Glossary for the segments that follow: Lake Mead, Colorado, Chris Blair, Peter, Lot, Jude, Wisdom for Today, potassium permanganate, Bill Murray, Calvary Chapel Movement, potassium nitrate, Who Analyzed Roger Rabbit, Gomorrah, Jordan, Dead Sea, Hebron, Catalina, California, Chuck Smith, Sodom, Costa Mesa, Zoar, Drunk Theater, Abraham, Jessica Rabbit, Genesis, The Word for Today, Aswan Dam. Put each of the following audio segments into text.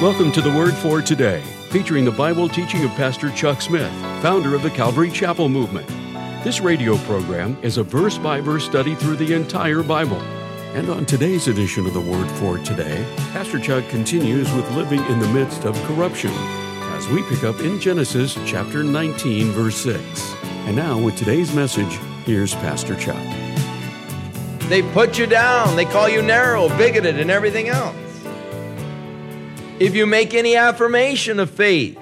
Welcome to The Word for Today, featuring the Bible teaching of Pastor Chuck Smith, founder of the Calvary Chapel Movement. This radio program is a verse-by-verse study through the entire Bible. And on today's edition of The Word for Today, Pastor Chuck continues with living in the midst of corruption, as we pick up in Genesis chapter 19, verse 6. And now, with today's message, here's Pastor Chuck. They put you down. They call you narrow, bigoted, and everything else. If you make any affirmation of faith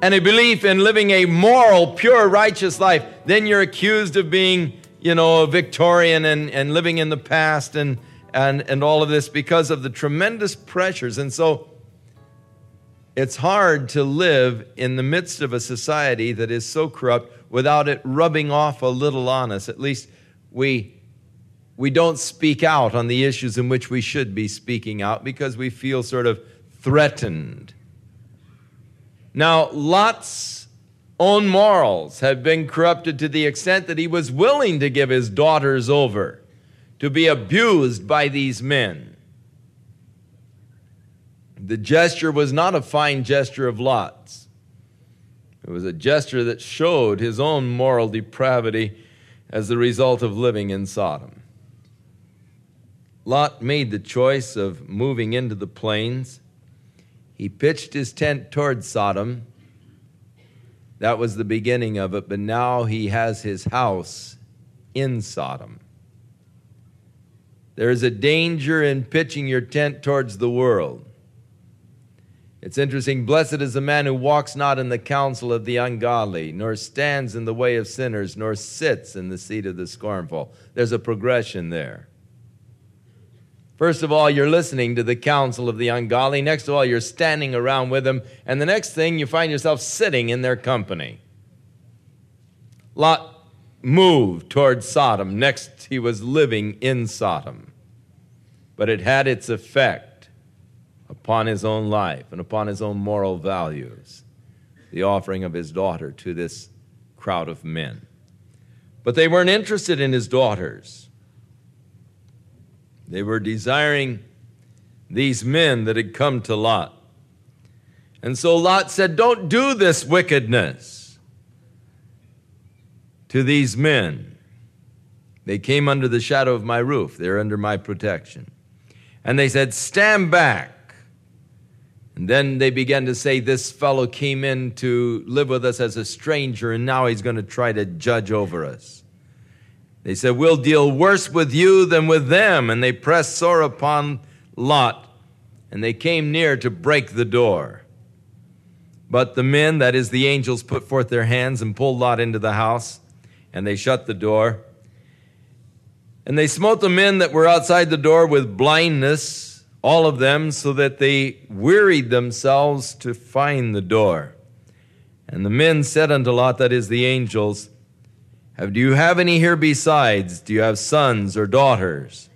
and a belief in living a moral, pure, righteous life, then you're accused of being, a Victorian and living in the past and all of this because of the tremendous pressures. And so it's hard to live in the midst of a society that is so corrupt without it rubbing off a little on us. At least we don't speak out on the issues in which we should be speaking out because we feel sort of threatened. Now, Lot's own morals have been corrupted to the extent that he was willing to give his daughters over to be abused by these men. The gesture was not a fine gesture of Lot's. It was a gesture that showed his own moral depravity as the result of living in Sodom. Lot made the choice of moving into the plains. He pitched his tent toward Sodom. That was the beginning of it, but now he has his house in Sodom. There is a danger in pitching your tent towards the world. It's interesting, blessed is the man who walks not in the counsel of the ungodly, nor stands in the way of sinners, nor sits in the seat of the scornful. There's a progression there. First of all, you're listening to the counsel of the ungodly. Next of all, you're standing around with them. And the next thing, you find yourself sitting in their company. Lot moved towards Sodom. Next, he was living in Sodom. But it had its effect upon his own life and upon his own moral values, the offering of his daughter to this crowd of men. But they weren't interested in his daughters. They were desiring these men that had come to Lot. And so Lot said, don't do this wickedness to these men. They came under the shadow of my roof. They're under my protection. And they said, stand back. And then they began to say, this fellow came in to live with us as a stranger, and now he's going to try to judge over us. They said, we'll deal worse with you than with them. And they pressed sore upon Lot, and they came near to break the door. But the men, that is the angels, put forth their hands and pulled Lot into the house, and they shut the door. And they smote the men that were outside the door with blindness, all of them, so that they wearied themselves to find the door. And the men said unto Lot, that is the angels, do you have any here besides? Do you have sons or daughters?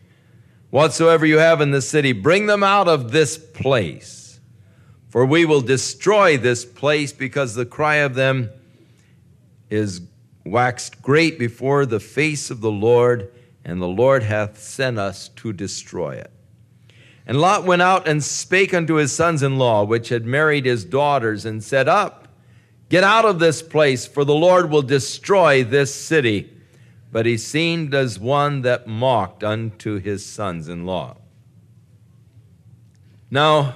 Whatsoever you have in the city, bring them out of this place. For we will destroy this place, because the cry of them is waxed great before the face of the Lord, and the Lord hath sent us to destroy it. And Lot went out and spake unto his sons-in-law, which had married his daughters, and said, up, get out of this place, for the Lord will destroy this city. But he seemed as one that mocked unto his sons-in-law. Now,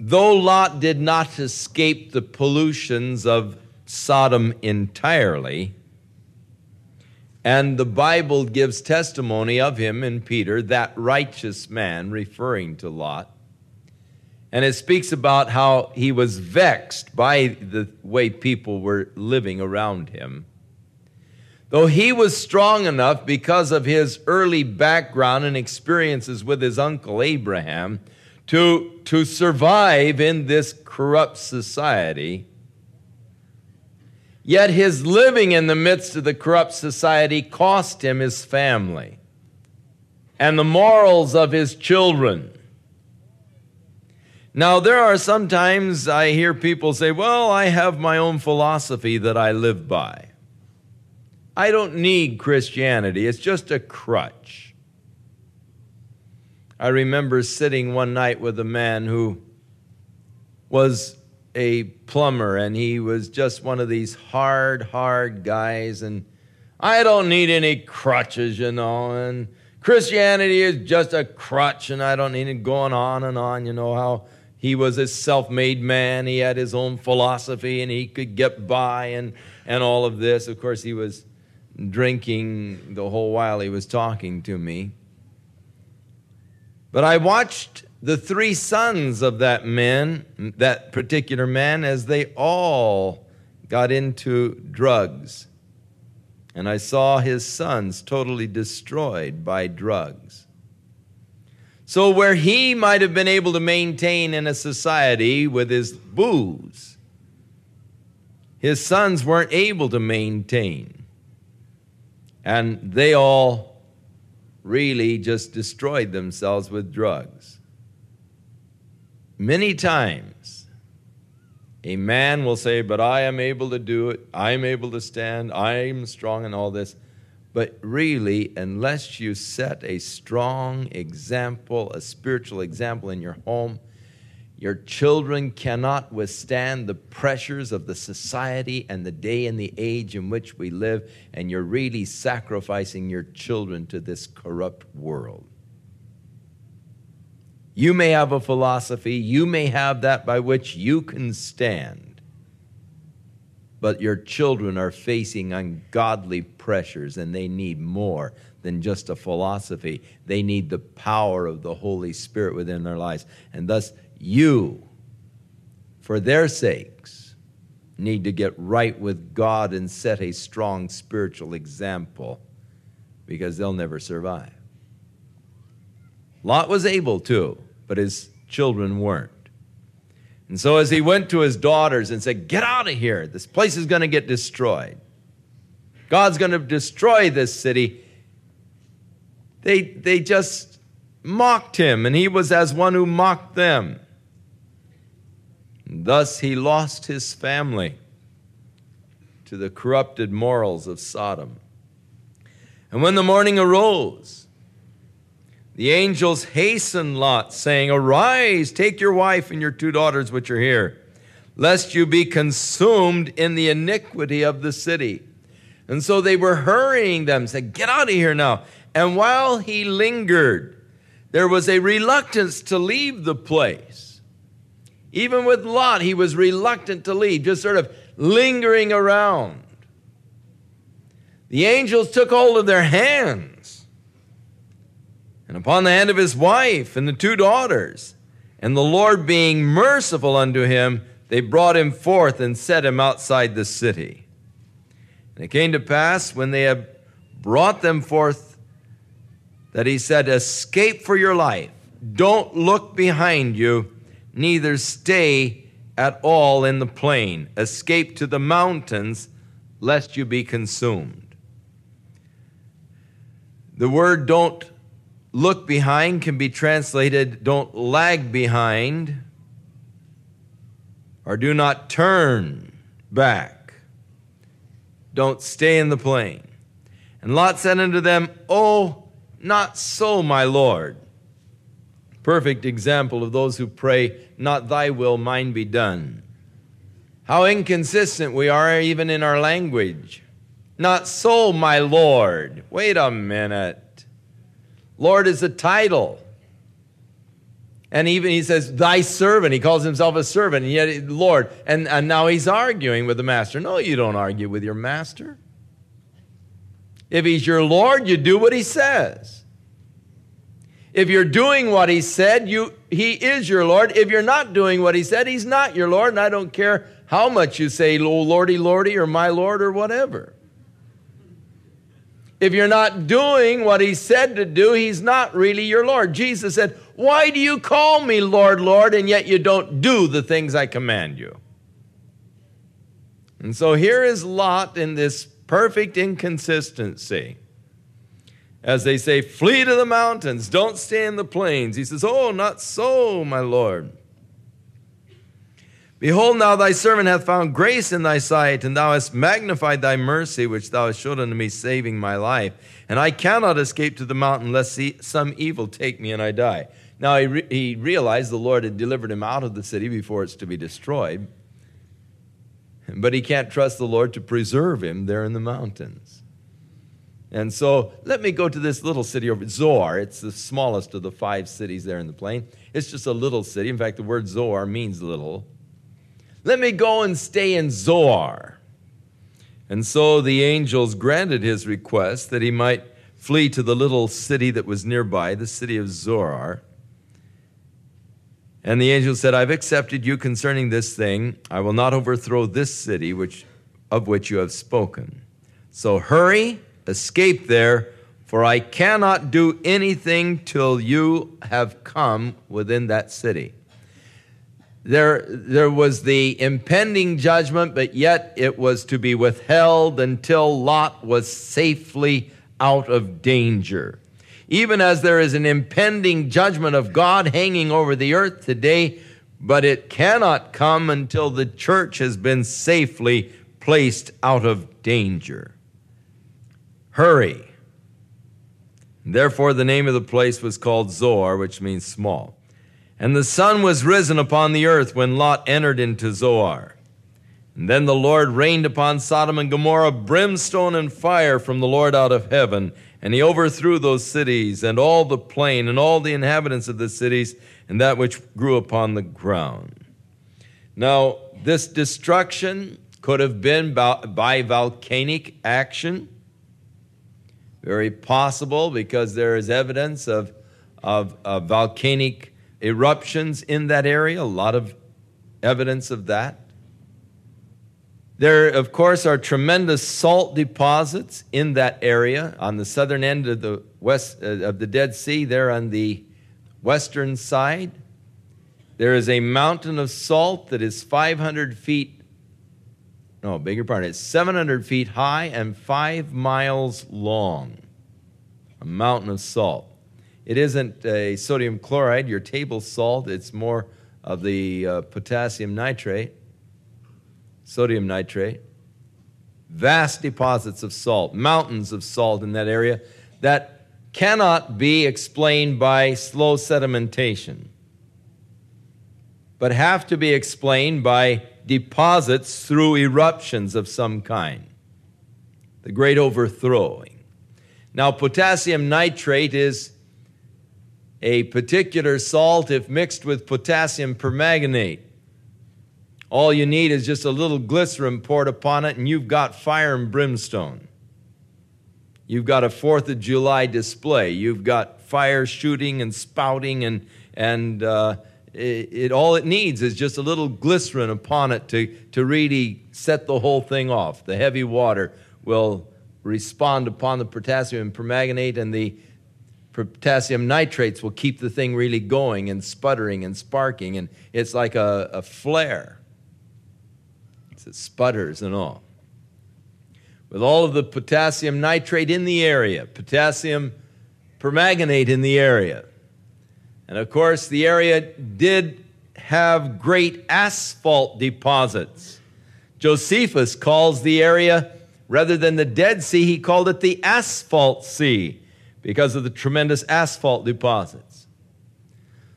though Lot did not escape the pollutions of Sodom entirely, and the Bible gives testimony of him in Peter, that righteous man, referring to Lot. And it speaks about how he was vexed by the way people were living around him. Though he was strong enough because of his early background and experiences with his uncle Abraham to survive in this corrupt society, yet his living in the midst of the corrupt society cost him his family and the morals of his children. Now, there are sometimes I hear people say, well, I have my own philosophy that I live by. I don't need Christianity. It's just a crutch. I remember sitting one night with a man who was a plumber, and he was just one of these hard guys, and I don't need any crutches, you know, and Christianity is just a crutch, and I don't need it, going on and on, you know, how he was a self-made man, he had his own philosophy, and he could get by, and all of this. Of course, he was drinking the whole while he was talking to me. But I watched the three sons of that particular man, as they all got into drugs. And I saw his sons totally destroyed by drugs. So where he might have been able to maintain in a society with his booze, his sons weren't able to maintain. And they all really just destroyed themselves with drugs. Many times, a man will say, but I am able to do it, I'm able to stand, I'm strong and all this. But really, unless you set a strong example, a spiritual example in your home, your children cannot withstand the pressures of the society and the day and the age in which we live, and you're really sacrificing your children to this corrupt world. You may have a philosophy, you may have that by which you can stand, but your children are facing ungodly pressures, and they need more than just a philosophy. They need the power of the Holy Spirit within their lives, and thus you, for their sakes, need to get right with God and set a strong spiritual example, because they'll never survive. Lot was able to, but his children weren't. And so as he went to his daughters and said, get out of here, this place is going to get destroyed. God's going to destroy this city. They just mocked him, and he was as one who mocked them. And thus he lost his family to the corrupted morals of Sodom. And when the morning arose, the angels hastened Lot, saying, arise, take your wife and your two daughters which are here, lest you be consumed in the iniquity of the city. And so they were hurrying them, said, get out of here now. And while he lingered, there was a reluctance to leave the place. Even with Lot, he was reluctant to leave, just sort of lingering around. The angels took hold of their hands, and upon the hand of his wife and the two daughters. And the Lord being merciful unto him, they brought him forth and set him outside the city. And it came to pass, when they had brought them forth, that he said, escape for your life. Don't look behind you, neither stay at all in the plain. Escape to the mountains, lest you be consumed. The word don't look behind can be translated don't lag behind, or do not turn back. Don't stay in the plain. And Lot said unto them, oh, not so, my Lord. Perfect example of those who pray, not thy will, mine be done. How inconsistent we are even in our language. Not so, my Lord. Wait a minute. Lord is a title. And even he says, thy servant. He calls himself a servant, and yet Lord. And now he's arguing with the master. No, you don't argue with your master. If he's your Lord, you do what he says. If you're doing what he said, he is your Lord. If you're not doing what he said, he's not your Lord. And I don't care how much you say, oh, Lordy, Lordy, or my Lord, or whatever. If you're not doing what he said to do, he's not really your Lord. Jesus said, why do you call me Lord, Lord, and yet you don't do the things I command you? And so here is Lot in this perfect inconsistency. As they say, flee to the mountains, don't stay in the plains. He says, oh, not so, my Lord. Behold, now thy servant hath found grace in thy sight, and thou hast magnified thy mercy, which thou hast showed unto me, saving my life. And I cannot escape to the mountain, lest some evil take me and I die. Now he realized the Lord had delivered him out of the city before it's to be destroyed. But he can't trust the Lord to preserve him there in the mountains. And so let me go to this little city over Zoar. It's the smallest of the 5 cities there in the plain. It's just a little city. In fact, the word Zoar means little. Let me go and stay in Zoar. And so the angels granted his request that he might flee to the little city that was nearby, the city of Zoar. And the angel said, I've accepted you concerning this thing. I will not overthrow this city of which you have spoken. So hurry, escape there, for I cannot do anything till you have come within that city. There was the impending judgment, but yet it was to be withheld until Lot was safely out of danger. Even as there is an impending judgment of God hanging over the earth today, but it cannot come until the church has been safely placed out of danger. Hurry. Therefore, the name of the place was called Zoar, which means small. And the sun was risen upon the earth when Lot entered into Zoar. And then the Lord rained upon Sodom and Gomorrah brimstone and fire from the Lord out of heaven. And he overthrew those cities and all the plain and all the inhabitants of the cities and that which grew upon the ground. Now, this destruction could have been by volcanic action. Very possible, because there is evidence of volcanic action. Eruptions in that area, a lot of evidence of that. There, of course, are tremendous salt deposits in that area on the southern end of the west of the Dead Sea, there on the western side. There is a mountain of salt that is 700 feet high and 5 miles long. A mountain of salt. It isn't a sodium chloride, your table salt. It's more of the potassium nitrate, sodium nitrate. Vast deposits of salt, mountains of salt in that area that cannot be explained by slow sedimentation, but have to be explained by deposits through eruptions of some kind. The great overthrowing. Now, potassium nitrate is a particular salt if mixed with potassium permanganate. All you need is just a little glycerin poured upon it, and you've got fire and brimstone. You've got a 4th of July display. You've got fire shooting and spouting, and all it needs is just a little glycerin upon it to really set the whole thing off. The heavy water will respond upon the potassium permanganate, and the potassium nitrates will keep the thing really going and sputtering and sparking, and it's like a flare. It sputters and all. With all of the potassium nitrate in the area, potassium permanganate in the area. And of course, the area did have great asphalt deposits. Josephus calls the area, rather than the Dead Sea, he called it the Asphalt Sea, because of the tremendous asphalt deposits.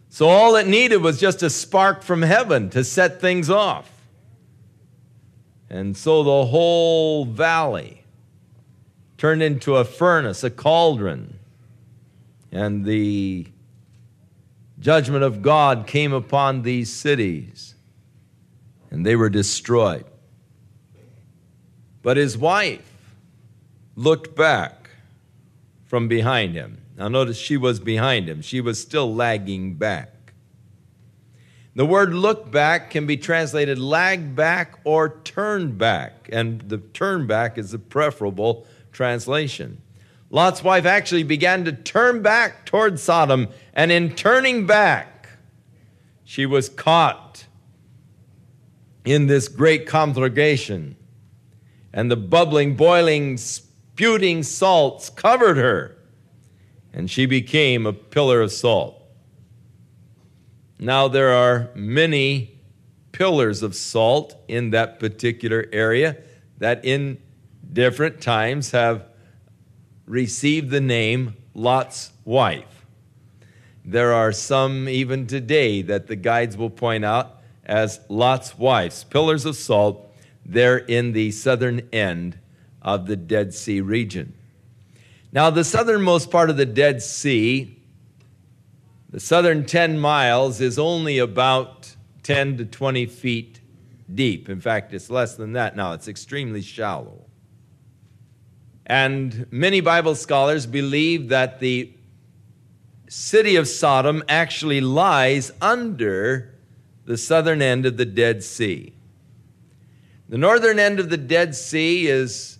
So all it needed was just a spark from heaven to set things off. And so the whole valley turned into a furnace, a cauldron. And the judgment of God came upon these cities, and they were destroyed. But his wife looked back from behind him. Now notice, she was behind him. She was still lagging back. The word look back can be translated lag back or turn back, and the turn back is the preferable translation. Lot's wife actually began to turn back toward Sodom, and in turning back, she was caught in this great conflagration, and the bubbling, boiling Spewing salts covered her, and she became a pillar of salt. Now there are many pillars of salt in that particular area that in different times have received the name Lot's wife. There are some even today that the guides will point out as Lot's wives. Pillars of salt, they're in the southern end of the Dead Sea region. Now, the southernmost part of the Dead Sea, the southern 10 miles, is only about 10 to 20 feet deep. In fact, it's less than that now. It's extremely shallow. And many Bible scholars believe that the city of Sodom actually lies under the southern end of the Dead Sea. The northern end of the Dead Sea is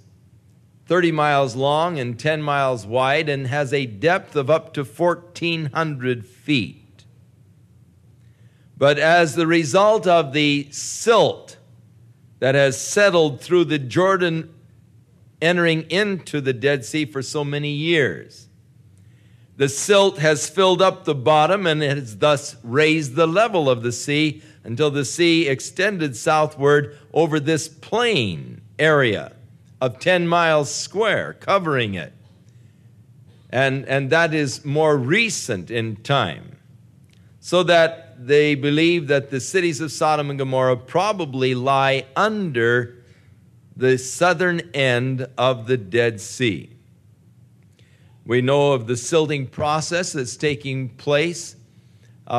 30 miles long and 10 miles wide and has a depth of up to 1,400 feet. But as the result of the silt that has settled through the Jordan entering into the Dead Sea for so many years, the silt has filled up the bottom and has thus raised the level of the sea until the sea extended southward over this plain area of 10 miles square, covering it. And that is more recent in time. So that they believe that the cities of Sodom and Gomorrah probably lie under the southern end of the Dead Sea. We know of the silting process that's taking place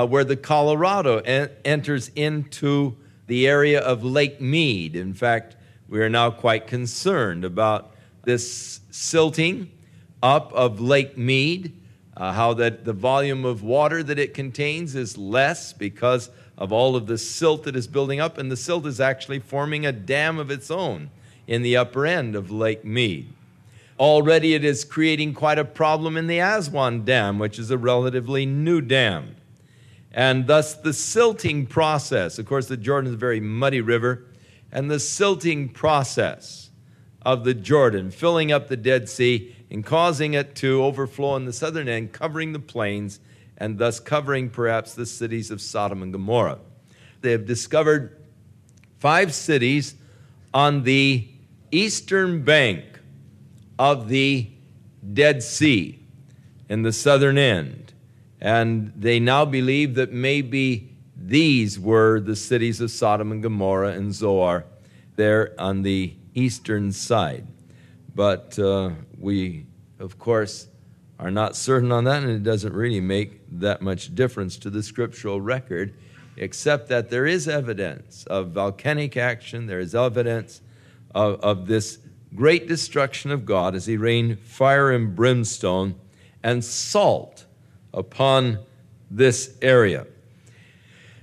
where the Colorado enters into the area of Lake Mead. In fact, we are now quite concerned about this silting up of Lake Mead, how that the volume of water that it contains is less because of all of the silt that is building up, and the silt is actually forming a dam of its own in the upper end of Lake Mead. Already it is creating quite a problem in the Aswan Dam, which is a relatively new dam. And thus the silting process, of course the Jordan is a very muddy river, and the silting process of the Jordan, filling up the Dead Sea and causing it to overflow in the southern end, covering the plains, and thus covering perhaps the cities of Sodom and Gomorrah. They have discovered 5 cities on the eastern bank of the Dead Sea in the southern end. And they now believe that maybe these were the cities of Sodom and Gomorrah and Zoar there on the eastern side. But we, of course, are not certain on that, and it doesn't really make that much difference to the scriptural record, except that there is evidence of volcanic action. There is evidence of this great destruction of God as he rained fire and brimstone and salt upon this area.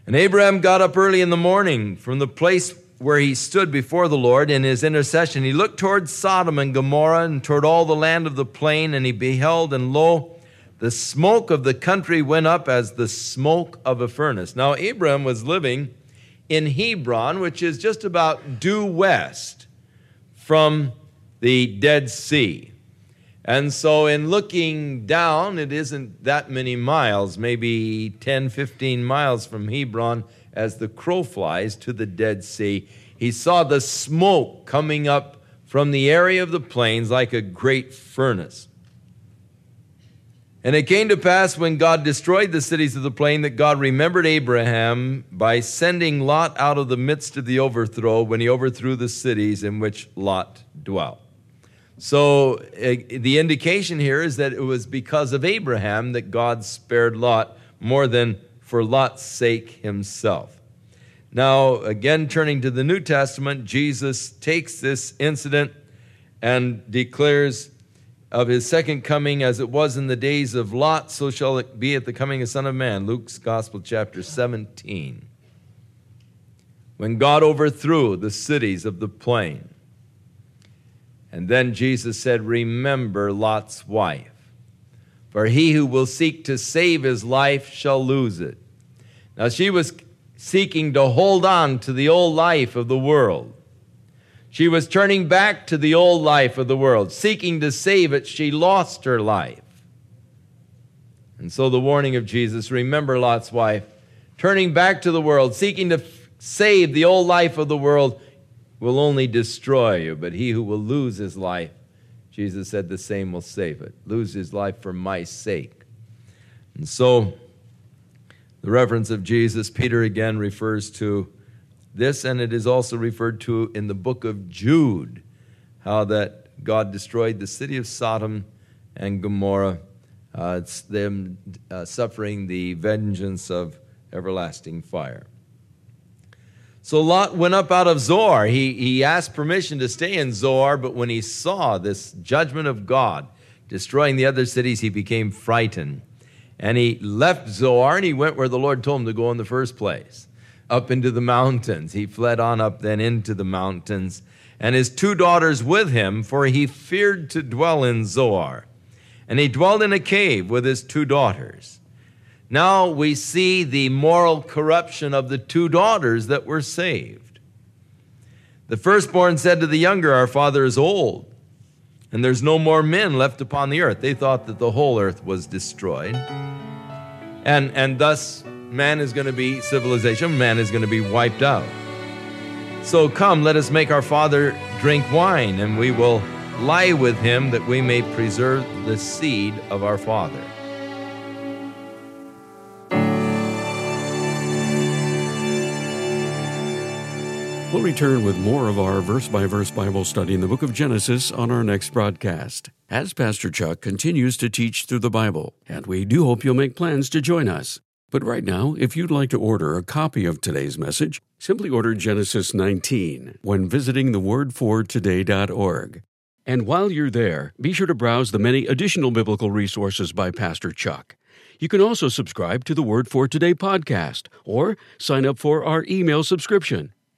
And Abraham got up early in the morning from the place where he stood before the Lord in his intercession. He looked toward Sodom and Gomorrah and toward all the land of the plain, and he beheld, and lo, the smoke of the country went up as the smoke of a furnace. Now, Abraham was living in Hebron, which is just about due west from the Dead Sea. And so in looking down, it isn't that many miles, maybe 10, 15 miles from Hebron as the crow flies to the Dead Sea. He saw the smoke coming up from the area of the plains like a great furnace. And it came to pass when God destroyed the cities of the plain that God remembered Abraham by sending Lot out of the midst of the overthrow when he overthrew the cities in which Lot dwelt. So the indication here is that it was because of Abraham that God spared Lot more than for Lot's sake himself. Now, again, turning to the New Testament, Jesus takes this incident and declares of his second coming, as it was in the days of Lot, so shall it be at the coming of the Son of Man. Luke's Gospel, chapter 17. When God overthrew the cities of the plain. And then Jesus said, remember Lot's wife. For he who will seek to save his life shall lose it. Now she was seeking to hold on to the old life of the world. She was turning back to the old life of the world. Seeking to save it, she lost her life. And so the warning of Jesus, remember Lot's wife, turning back to the world, seeking to saved, the old life of the world will only destroy you, but he who will lose his life, Jesus said, the same will save it. Lose his life for my sake. And so the reference of Jesus, Peter again refers to this, and it is also referred to in the book of Jude, how that God destroyed the city of Sodom and Gomorrah. It's them suffering the vengeance of everlasting fire. So Lot went up out of Zoar. He asked permission to stay in Zoar, but when he saw this judgment of God destroying the other cities, he became frightened. And he left Zoar, and he went where the Lord told him to go in the first place, up into the mountains. He fled on up then into the mountains, and his two daughters with him, for he feared to dwell in Zoar. And he dwelled in a cave with his two daughters. Now we see the moral corruption of the two daughters that were saved. The firstborn said to the younger, "Our father is old, and there's no more men left upon the earth." They thought that the whole earth was destroyed. And thus, man is going to be civilization. Man is going to be wiped out. "So come, let us make our father drink wine, and we will lie with him that we may preserve the seed of our father." We'll return with more of our verse-by-verse Bible study in the book of Genesis on our next broadcast, as Pastor Chuck continues to teach through the Bible, and we do hope you'll make plans to join us. But right now, if you'd like to order a copy of today's message, simply order Genesis 19 when visiting thewordfortoday.org. And while you're there, be sure to browse the many additional biblical resources by Pastor Chuck. You can also subscribe to the Word for Today podcast or sign up for our email subscription.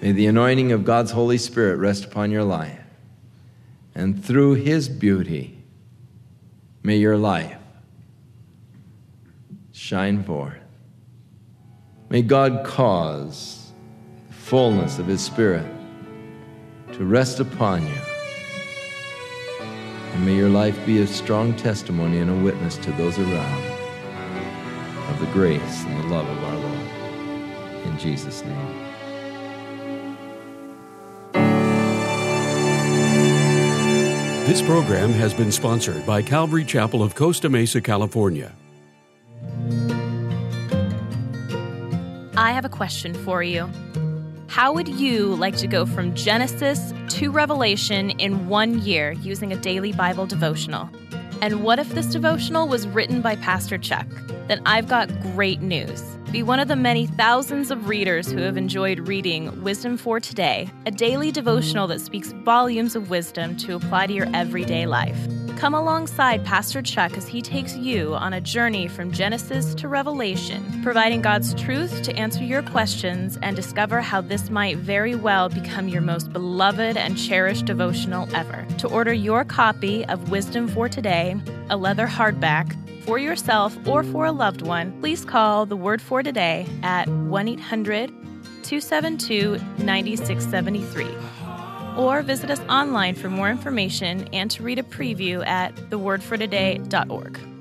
May the anointing of God's Holy Spirit rest upon your life. And through His beauty, may your life shine forth. May God cause the fullness of His Spirit to rest upon you. And may your life be a strong testimony and a witness to those around of the grace and the love of our Lord. In Jesus' name. This program has been sponsored by Calvary Chapel of Costa Mesa, California. I have a question for you. How would you like to go from Genesis to Revelation in 1 year using a daily Bible devotional? And what if this devotional was written by Pastor Chuck? Then I've got great news. Be one of the many thousands of readers who have enjoyed reading Wisdom for Today, a daily devotional that speaks volumes of wisdom to apply to your everyday life. Come alongside Pastor Chuck as he takes you on a journey from Genesis to Revelation, providing God's truth to answer your questions and discover how this might very well become your most beloved and cherished devotional ever. To order your copy of Wisdom for Today, a leather hardback, for yourself or for a loved one, please call The Word for Today at 1-800-272-9673. Or visit us online for more information and to read a preview at thewordfortoday.org.